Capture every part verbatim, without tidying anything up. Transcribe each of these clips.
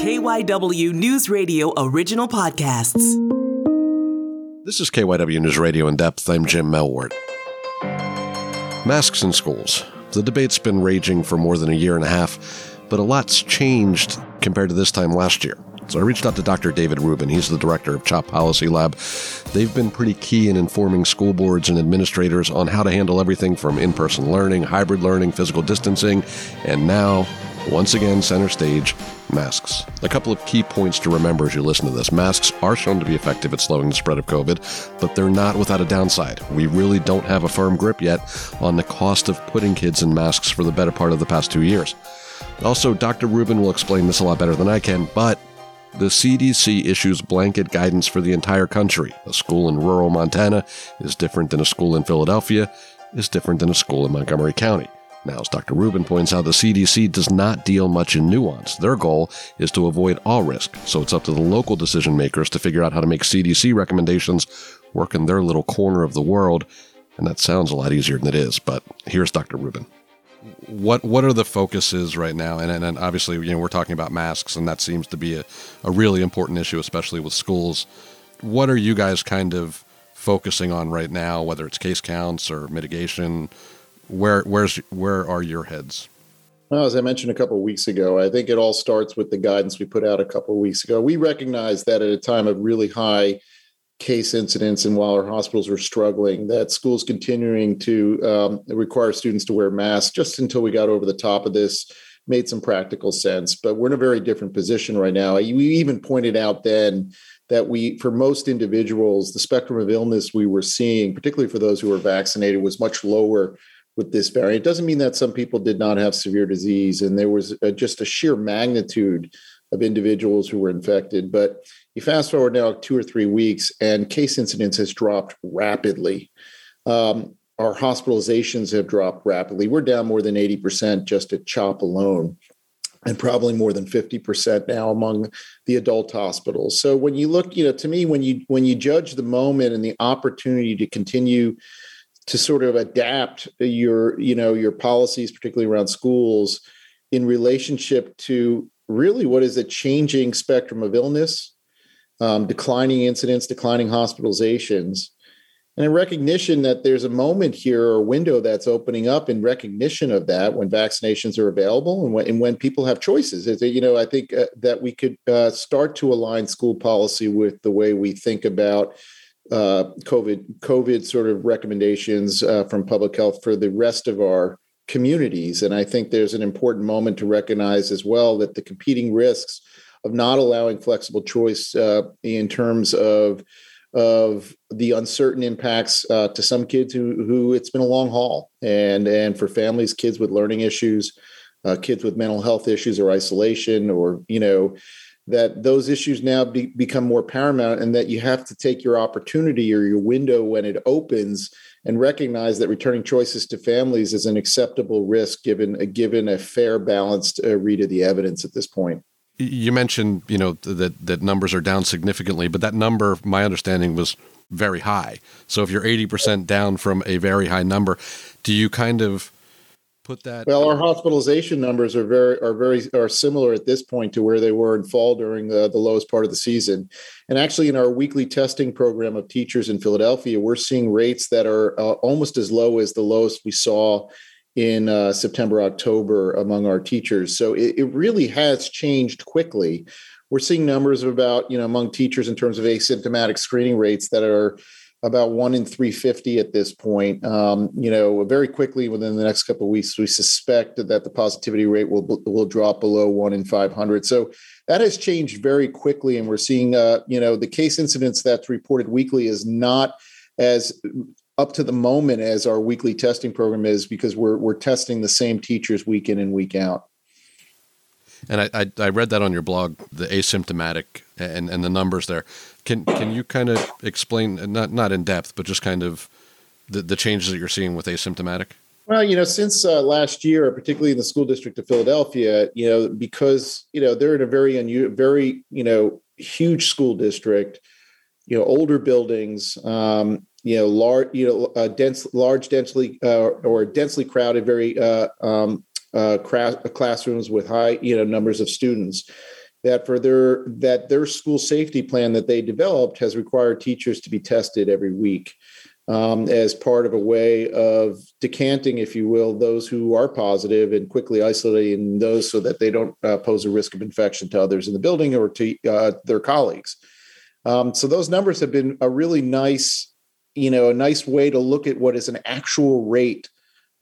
K Y W News Radio original podcasts. This is K Y W News Radio In Depth. I'm Jim Melward. Masks in schools. The debate's been raging for more than a year and a half, but a lot's changed compared to this time last year. So I reached out to Doctor David Rubin. He's the director of CHOP Policy Lab. They've been pretty key in informing school boards and administrators on how to handle everything from in-person learning, hybrid learning, physical distancing, and now, once again, center stage, masks. A couple of key points to remember as you listen to this. Masks are shown to be effective at slowing the spread of COVID, but they're not without a downside. We really don't have a firm grip yet on the cost of putting kids in masks for the better part of the past two years. Also, Doctor Rubin will explain this a lot better than I can, but the C D C issues blanket guidance for the entire country. A school in rural Montana is different than a school in Philadelphia, is different than a school in Montgomery County. Now, as Doctor Rubin points out, the C D C does not deal much in nuance. Their goal is to avoid all risk, so it's up to the local decision makers to figure out how to make C D C recommendations work in their little corner of the world, and that sounds a lot easier than it is, but here's Doctor Rubin. What what are the focuses right now? And, and and obviously, you know, we're talking about masks, and that seems to be a, a really important issue, especially with schools. What are you guys kind of focusing on right now, whether it's case counts or mitigation? Where where's where are your heads? Well, as I mentioned a couple of weeks ago, I think it all starts with the guidance we put out a couple of weeks ago. We recognize that at a time of really high case incidents, and while our hospitals are struggling, that schools continuing to um, require students to wear masks just until we got over the top of this made some practical sense. But we're in a very different position right now. We even pointed out then that we, for most individuals, the spectrum of illness we were seeing, particularly for those who were vaccinated, was much lower with this variant. It doesn't mean that some people did not have severe disease, and there was a, just a sheer magnitude of individuals who were infected. But you fast forward now two or three weeks and case incidence has dropped rapidly. Um, our hospitalizations have dropped rapidly. We're down more than eighty percent just at CHOP alone, and probably more than fifty percent now among the adult hospitals. So when you look, you know, to me, when you when you judge the moment and the opportunity to continue to sort of adapt your, you know, your policies, particularly around schools, in relationship to really what is a changing spectrum of illness, um, declining incidents, declining hospitalizations, and a recognition that there's a moment here or a window that's opening up in recognition of that when vaccinations are available and when, and when people have choices. You know, I think uh, that we could uh, start to align school policy with the way we think about uh, COVID, COVID sort of recommendations uh, from public health for the rest of our communities. And I think there's an important moment to recognize as well that the competing risks of not allowing flexible choice uh, in terms of of the uncertain impacts uh, to some kids who who it's been a long haul, and and for families, kids with learning issues, uh, kids with mental health issues or isolation, or, you know, that those issues now be, become more paramount, and that you have to take your opportunity or your window when it opens and recognize that returning choices to families is an acceptable risk given a, given a fair, balanced uh, read of the evidence at this point. You mentioned, you know, that that numbers are down significantly, but that number, my understanding, was very high. So if you're eighty percent down from a very high number, do you kind of put that? Well, our hospitalization numbers are very are very are similar at this point to where they were in fall during the, the lowest part of the season. And actually, in our weekly testing program of teachers in Philadelphia, we're seeing rates that are uh, almost as low as the lowest we saw in uh, September, October among our teachers. So it, it really has changed quickly. We're seeing numbers of about, you know, among teachers in terms of asymptomatic screening rates that are about one in three hundred fifty at this point. Um, you know, very quickly within the next couple of weeks, we suspect that the positivity rate will will drop below one in five hundred. So that has changed very quickly. And we're seeing, uh, you know, the case incidence that's reported weekly is not as up to the moment as our weekly testing program is, because we're we're testing the same teachers week in and week out. And I, I, I read that on your blog, the asymptomatic and, and the numbers there. Can can you kind of explain, not not in depth, but just kind of the, the changes that you're seeing with asymptomatic? Well, you know, since uh, last year, particularly in the school district of Philadelphia, you know, because, you know, they're in a very, unu- very you know, huge school district, you know, older buildings, um, you know, large, you know, uh, dense, large, densely uh, or densely crowded, very uh, um, Uh, classrooms with high, you know, numbers of students. that for their that their school safety plan that they developed has required teachers to be tested every week um, as part of a way of decanting, if you will, those who are positive and quickly isolating those so that they don't uh, pose a risk of infection to others in the building or to uh, their colleagues. Um, so those numbers have been a really nice, you know, a nice way to look at what is an actual rate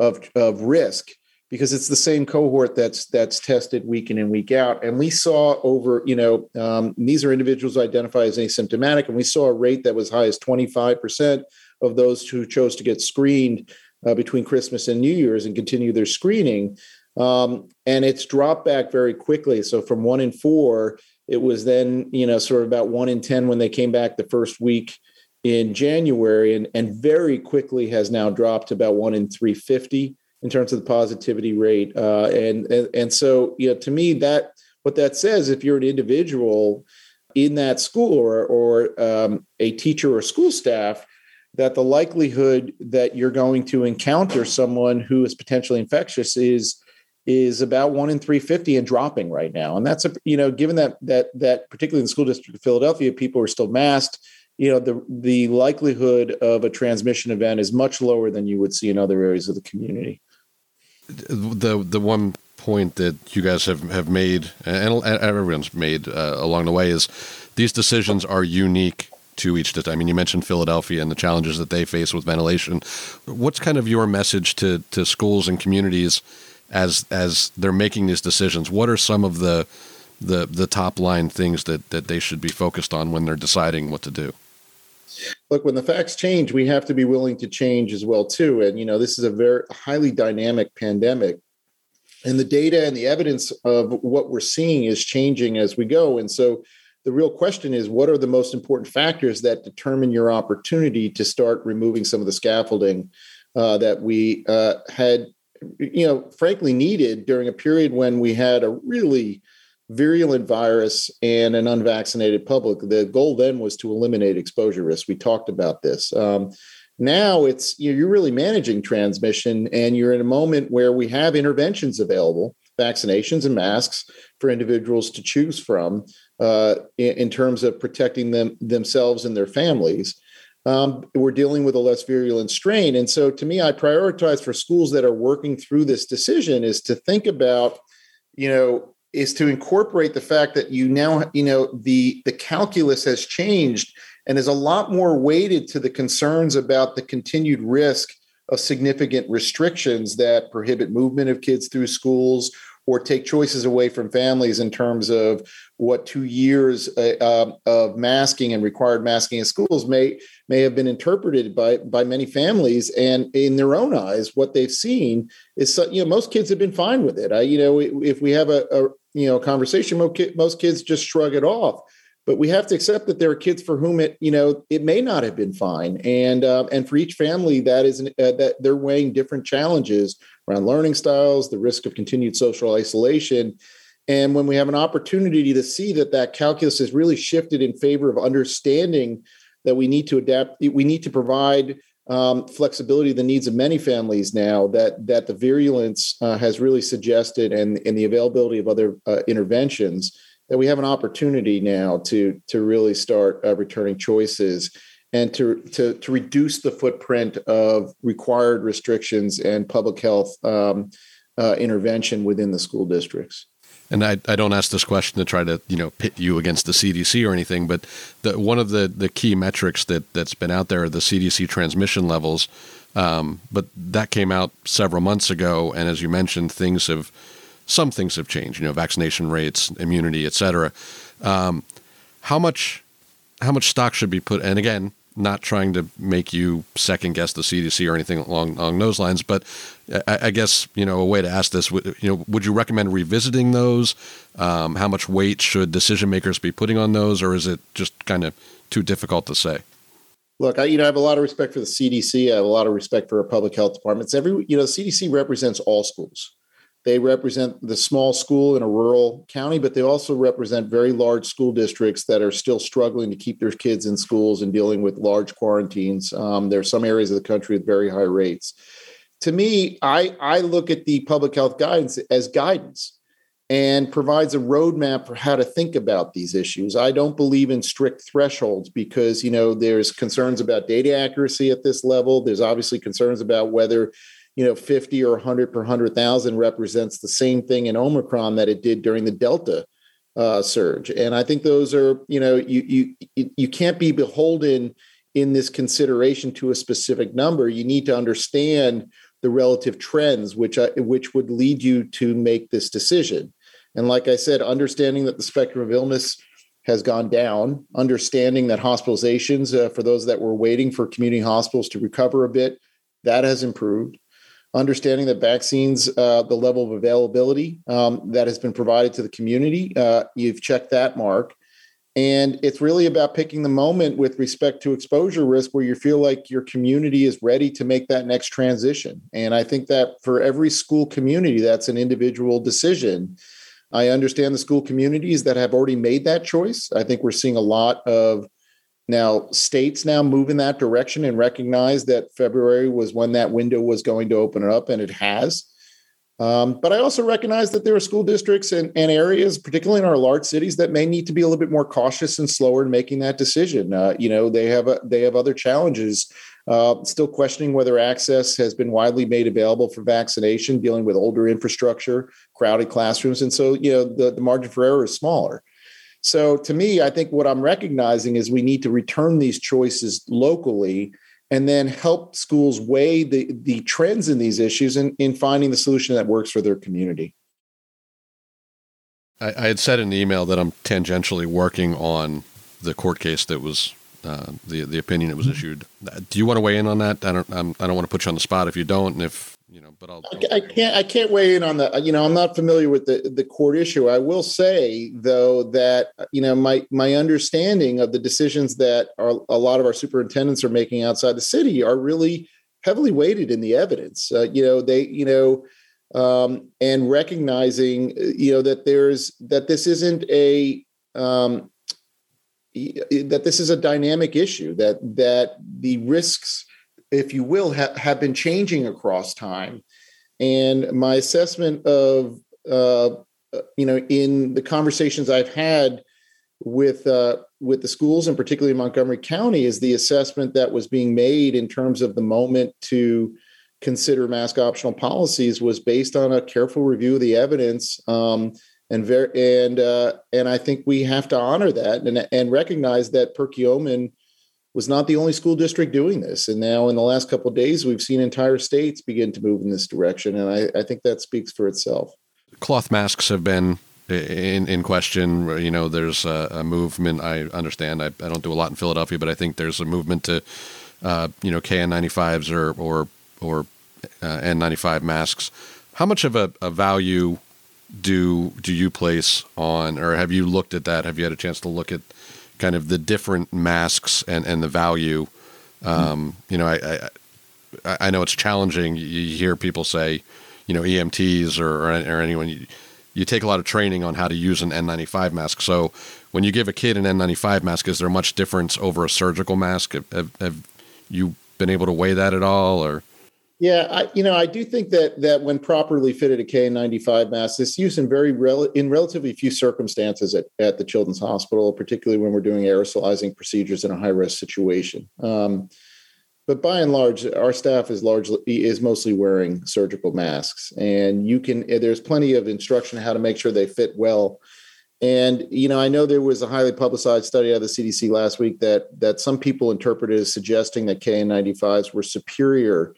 of of risk, because it's the same cohort that's that's tested week in and week out. And we saw over, you know, um, these are individuals identified as asymptomatic, and we saw a rate that was high as twenty-five percent of those who chose to get screened uh, between Christmas and New Year's and continue their screening. Um, and it's dropped back very quickly. So from one in four, it was then, you know, sort of about one in ten when they came back the first week in January, and, and very quickly has now dropped to about one in three fifty in terms of the positivity rate. Uh, and, and, and so, you know, to me, that what that says, if you're an individual in that school or, or um, a teacher or school staff, that the likelihood that you're going to encounter someone who is potentially infectious is is about one in three fifty and dropping right now. And that's, a you know, given that, that, that particularly in the school district of Philadelphia, people are still masked, you know, the, the likelihood of a transmission event is much lower than you would see in other areas of the community. The, the one point that you guys have, have made, and everyone's made uh, along the way, is these decisions are unique to each district. I mean, you mentioned Philadelphia and the challenges that they face with ventilation. What's kind of your message to, to schools and communities as as they're making these decisions? What are some of the the, the top line things that, that they should be focused on when they're deciding what to do? Look, when the facts change, we have to be willing to change as well, too. And, you know, this is a very highly dynamic pandemic, and the data and the evidence of what we're seeing is changing as we go. And so the real question is, what are the most important factors that determine your opportunity to start removing some of the scaffolding uh, that we uh, had you know, frankly needed during a period when we had a really virulent virus and an unvaccinated public? The goal then was to eliminate exposure risk. We talked about this. Um, now it's, you know, you're really managing transmission, and you're in a moment where we have interventions available, vaccinations and masks for individuals to choose from uh, in, in terms of protecting them themselves and their families. Um, we're dealing with a less virulent strain. And so to me, I prioritize for schools that are working through this decision is to think about, you know, is to incorporate the fact that you now, you know, the, the calculus has changed and is a lot more weighted to the concerns about the continued risk of significant restrictions that prohibit movement of kids through schools or take choices away from families in terms of what two years uh, uh, of masking and required masking in schools may may have been interpreted by by many families. And in their own eyes, what they've seen is, you know, most kids have been fine with it. I, you know, if we have a, a you know conversation, most kids just shrug it off. But we have to accept that there are kids for whom it, you know, it may not have been fine. And uh, and for each family, that is an, uh, that they're weighing different challenges around learning styles, the risk of continued social isolation. And when we have an opportunity to see that that calculus has really shifted in favor of understanding that we need to adapt, we need to provide um, flexibility to the needs of many families now that that the virulence uh, has really suggested, and, and the availability of other uh, interventions, that we have an opportunity now to to really start uh, returning choices and to, to to reduce the footprint of required restrictions and public health um, uh, intervention within the school districts. And I, I don't ask this question to try to, you know, pit you against the C D C or anything, but the, one of the, the key metrics that, that's been out there are the C D C transmission levels. Um, but that came out several months ago, and as you mentioned, things have Some things have changed, you know, vaccination rates, immunity, et cetera. Um, how much, how much stock should be put? And again, not trying to make you second guess the C D C or anything along, along those lines, but I, I guess, you know, a way to ask this, would, you know, would you recommend revisiting those? Um, how much weight should decision makers be putting on those, or is it just kind of too difficult to say? Look, I, you know, I have a lot of respect for the C D C. I have a lot of respect for our public health departments. Every, you know, the C D C represents all schools. They represent the small school in a rural county, but they also represent very large school districts that are still struggling to keep their kids in schools and dealing with large quarantines. Um, there are some areas of the country with very high rates. To me, I, I look at the public health guidance as guidance. and provides a roadmap for how to think about these issues. I don't believe in strict thresholds because, you know, there's concerns about data accuracy at this level. There's obviously concerns about whether, you know, fifty or one hundred per one hundred thousand represents the same thing in Omicron that it did during the Delta uh, surge. And I think those are, you know, you you you can't be beholden in this consideration to a specific number. You need to understand the relative trends, which I, which would lead you to make this decision. And like I said, understanding that the spectrum of illness has gone down, understanding that hospitalizations uh, for those that were waiting for community hospitals to recover a bit, that has improved. Understanding that vaccines, uh, the level of availability um, that has been provided to the community, uh, you've checked that mark. And it's really about picking the moment with respect to exposure risk where you feel like your community is ready to make that next transition. And I think that for every school community, that's an individual decision. I understand the school communities that have already made that choice. I think we're seeing a lot of now states now move in that direction and recognize that February was when that window was going to open it up, and it has. Um, but I also recognize that there are school districts and, and areas, particularly in our large cities, that may need to be a little bit more cautious and slower in making that decision. Uh, you know, they have a, they have other challenges, uh, still questioning whether access has been widely made available for vaccination, dealing with older infrastructure, crowded classrooms. And so, you know, the, the margin for error is smaller. So to me, I think what I'm recognizing is we need to return these choices locally and then help schools weigh the, the trends in these issues and in, in finding the solution that works for their community. I, I had said in the email that I'm tangentially working on the court case that was uh, the the opinion that was issued. Do you want to weigh in on that? I don't I'm, I don't want to put you on the spot if you don't, and if you know. But I'll. I, I can't I can't weigh in on the. You know, I'm not familiar with the, the court issue. I will say though that you know my my understanding of the decisions that are a lot of our superintendents are making outside the city are really heavily weighted in the evidence. Uh, you know they you know. Um, and recognizing, you know, that there's that this isn't a um, that this is a dynamic issue, that that the risks, if you will, ha- have been changing across time. And my assessment of, uh, you know, in the conversations I've had with uh, with the schools and particularly Montgomery County is the assessment that was being made in terms of the moment to consider mask optional policies was based on a careful review of the evidence, um, and ver- and uh, and I think we have to honor that and and recognize that Perkiomen was not the only school district doing this. And now in the last couple of days, we've seen entire states begin to move in this direction, and I, I think that speaks for itself. Cloth masks have been in in question. You know, there's a, a movement. I understand. I, I don't do a lot in Philadelphia, but I think there's a movement to uh, you know K N ninety-fives or or or uh, N ninety-five masks. How much of a, a value do do you place on, or have you looked at that? Have you had a chance to look at kind of the different masks and, and the value? Um, mm-hmm. You know, I, I I know it's challenging. You hear people say, you know, E M Ts or, or anyone, you, you take a lot of training on how to use an N ninety-five mask. So when you give a kid an N ninety-five mask, is there much difference over a surgical mask? Have, have you been able to weigh that at all, or? Yeah, I, you know, I do think that that when properly fitted a K N ninety-five mask, it's used in very rel- in relatively few circumstances at, at the Children's Hospital, particularly when we're doing aerosolizing procedures in a high risk situation. Um, but by and large, our staff is largely is mostly wearing surgical masks, and you can there's plenty of instruction on how to make sure they fit well. And, you know, I know there was a highly publicized study out of the C D C last week that that some people interpreted as suggesting that K N ninety-fives were superior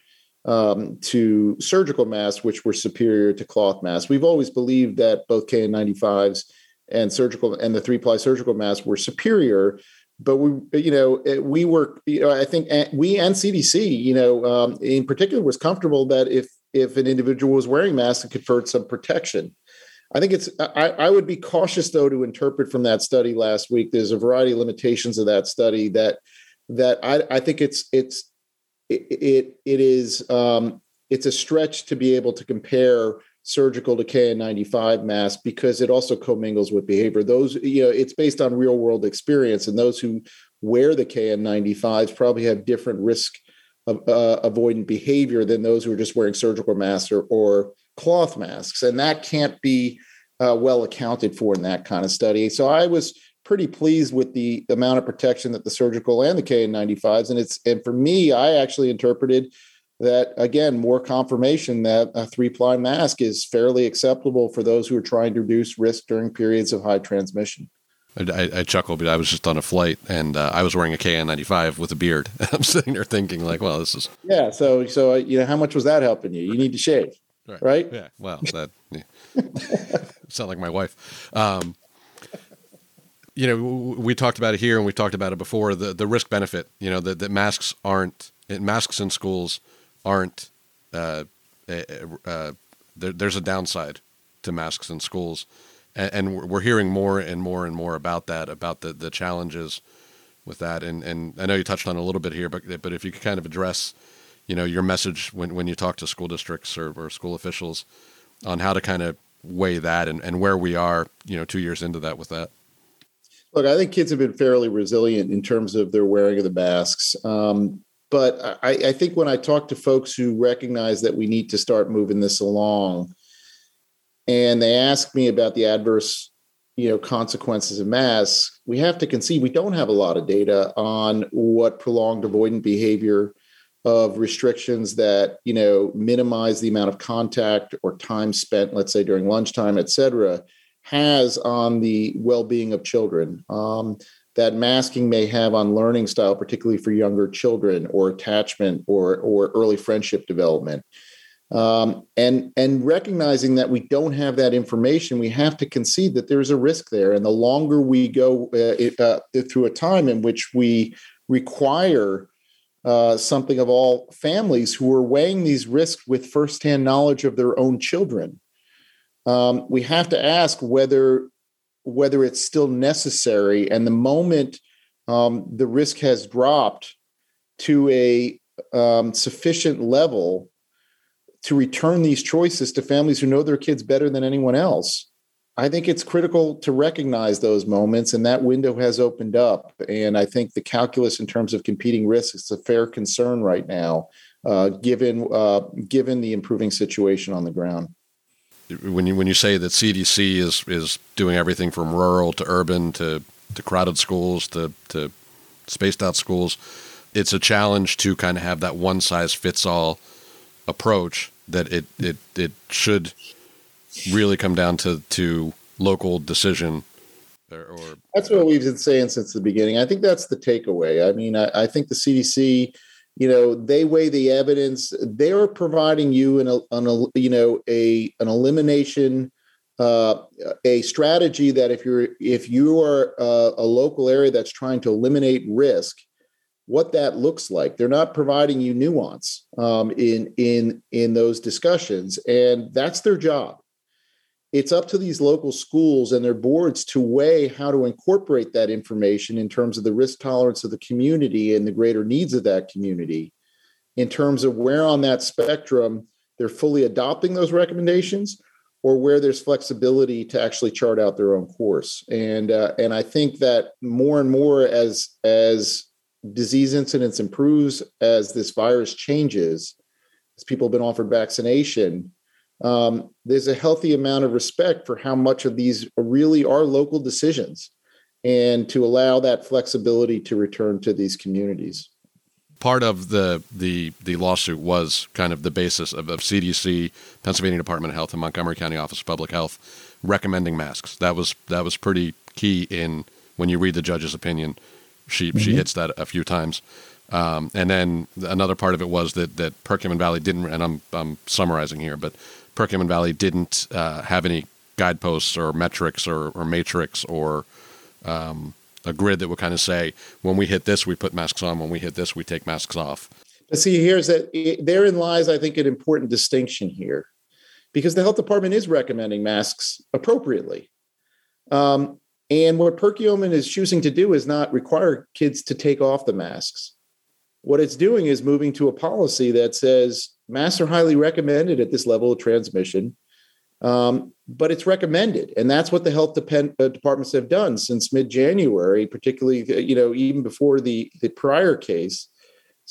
Um, to surgical masks, which were superior to cloth masks. We've always believed that both K N ninety-fives and surgical and the three-ply surgical masks were superior, but we, you know, we were, you know, I think we and C D C, you know, um, in particular, was comfortable that if if an individual was wearing masks, it conferred some protection. I think it's. I, I would be cautious though to interpret from that study last week. There's a variety of limitations of that study that that I, I think it's it's. It, it it is um, it's a stretch to be able to compare surgical to K N ninety-five masks because it also commingles with behavior. Those you know it's based on real world experience, and those who wear the K N ninety-fives probably have different risk of uh, avoidant behavior than those who are just wearing surgical masks or, or cloth masks, and that can't be uh, well accounted for in that kind of study. So I was pretty pleased with the amount of protection that the surgical and the K N ninety-fives, and it's and for me, I actually interpreted that, again, more confirmation that a three-ply mask is fairly acceptable for those who are trying to reduce risk during periods of high transmission. I, I chuckle, but I was just on a flight, and uh, I was wearing a K N ninety-five with a beard. I'm sitting there thinking, like, well, this is... Yeah, so, so you know, how much was that helping you? You need to shave, right? right? Yeah, well, that... Yeah. Sound like my wife. Um, you know, we talked about it here, and we talked about it before, the, the risk-benefit, you know, that masks aren't... Masks in schools aren't... Uh, uh, there, there's a downside to masks in schools. And we're hearing more and more and more about that, about the, the challenges with that. And, and I know you touched on it a little bit here, but but if you could kind of address, you know, your message when, when you talk to school districts or, or school officials on how to kind of weigh that and, and where we are, you know, two years into that with that. Look, I think kids have been fairly resilient in terms of their wearing of the masks. Um, but I, I think when I talk to folks who recognize that we need to start moving this along, and they ask me about the adverse, you know, consequences of masks, we have to concede we don't have a lot of data on what prolonged avoidant behavior of restrictions that, you know, minimize the amount of contact or time spent, let's say during lunchtime, et cetera, has on the well-being of children, um, that masking may have on learning style, particularly for younger children, or attachment or, or early friendship development. Um, and, and recognizing that we don't have that information, we have to concede that there's a risk there. And the longer we go uh, it, uh, through a time in which we require uh, something of all families who are weighing these risks with firsthand knowledge of their own children, um, we have to ask whether, whether it's still necessary. And the moment um, the risk has dropped to a um, sufficient level to return these choices to families who know their kids better than anyone else, I think it's critical to recognize those moments, and that window has opened up. And I think the calculus in terms of competing risks is a fair concern right now, uh, given uh, given the improving situation on the ground. When you when you say that C D C is is doing everything from rural to urban to, to crowded schools to to spaced out schools, it's a challenge to kind of have that one size fits all approach, that it, it, it should really come down to, to local decision. Or, or that's what we've been saying since the beginning. I think that's the takeaway. I mean, I, I think the C D C, you know, they weigh the evidence. They are providing you an, an you know, a, an elimination, uh, a strategy that if you're, if you are a, a local area that's trying to eliminate risk, what that looks like. They're not providing you nuance um, in in in those discussions, and that's their job. It's up to these local schools and their boards to weigh how to incorporate that information in terms of the risk tolerance of the community and the greater needs of that community, in terms of where on that spectrum they're fully adopting those recommendations or where there's flexibility to actually chart out their own course. And uh, and I think that more and more as as disease incidence improves, as this virus changes, as people have been offered vaccination, um, there's a healthy amount of respect for how much of these really are local decisions, and to allow that flexibility to return to these communities. Part of the the the lawsuit was kind of the basis of, of C D C, Pennsylvania Department of Health, and Montgomery County Office of Public Health recommending masks. That was that was pretty key in when you read the judge's opinion. She mm-hmm. she hits that a few times, um, and then another part of it was that that Perkiomen Valley didn't. And I'm I'm summarizing here, but Perkiomen Valley didn't uh, have any guideposts or metrics or, or matrix or um, a grid that would kind of say, when we hit this, we put masks on. When we hit this, we take masks off. See, here's that. It, therein lies, I think, an important distinction here, because the health department is recommending masks appropriately. Um, And what Perkiomen is choosing to do is not require kids to take off the masks. What it's doing is moving to a policy that says masks are highly recommended at this level of transmission, um, but it's recommended. And that's what the health depend- uh, departments have done since mid-January, particularly, you know, even before the, the prior case.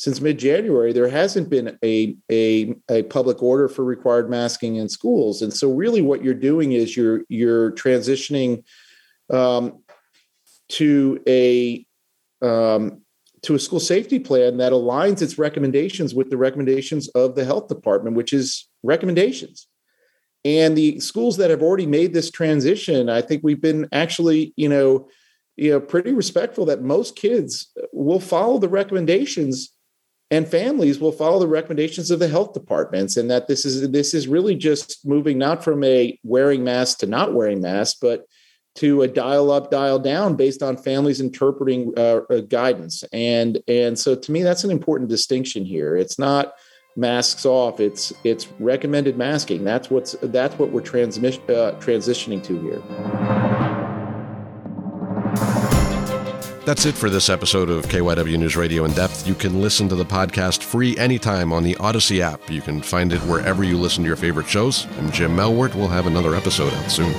since mid-January, there hasn't been a, a, a public order for required masking in schools. And so really what you're doing is you're you're transitioning um, to a um, to a school safety plan that aligns its recommendations with the recommendations of the health department, which is recommendations. And the schools that have already made this transition, I think we've been actually, you know, you know, pretty respectful that most kids will follow the recommendations and families will follow the recommendations of the health departments. And that this is this is really just moving not from a wearing mask to not wearing mask, but to a dial up, dial down based on families interpreting uh, guidance. And and so to me, that's an important distinction here. It's not masks off. It's it's recommended masking. That's what's that's what we're transmission uh, transitioning to here. That's it for this episode of K Y W News Radio In Depth. You can listen to the podcast free anytime on the Audacy app. You can find it wherever you listen to your favorite shows. I'm Jim Melward. We'll have another episode out soon.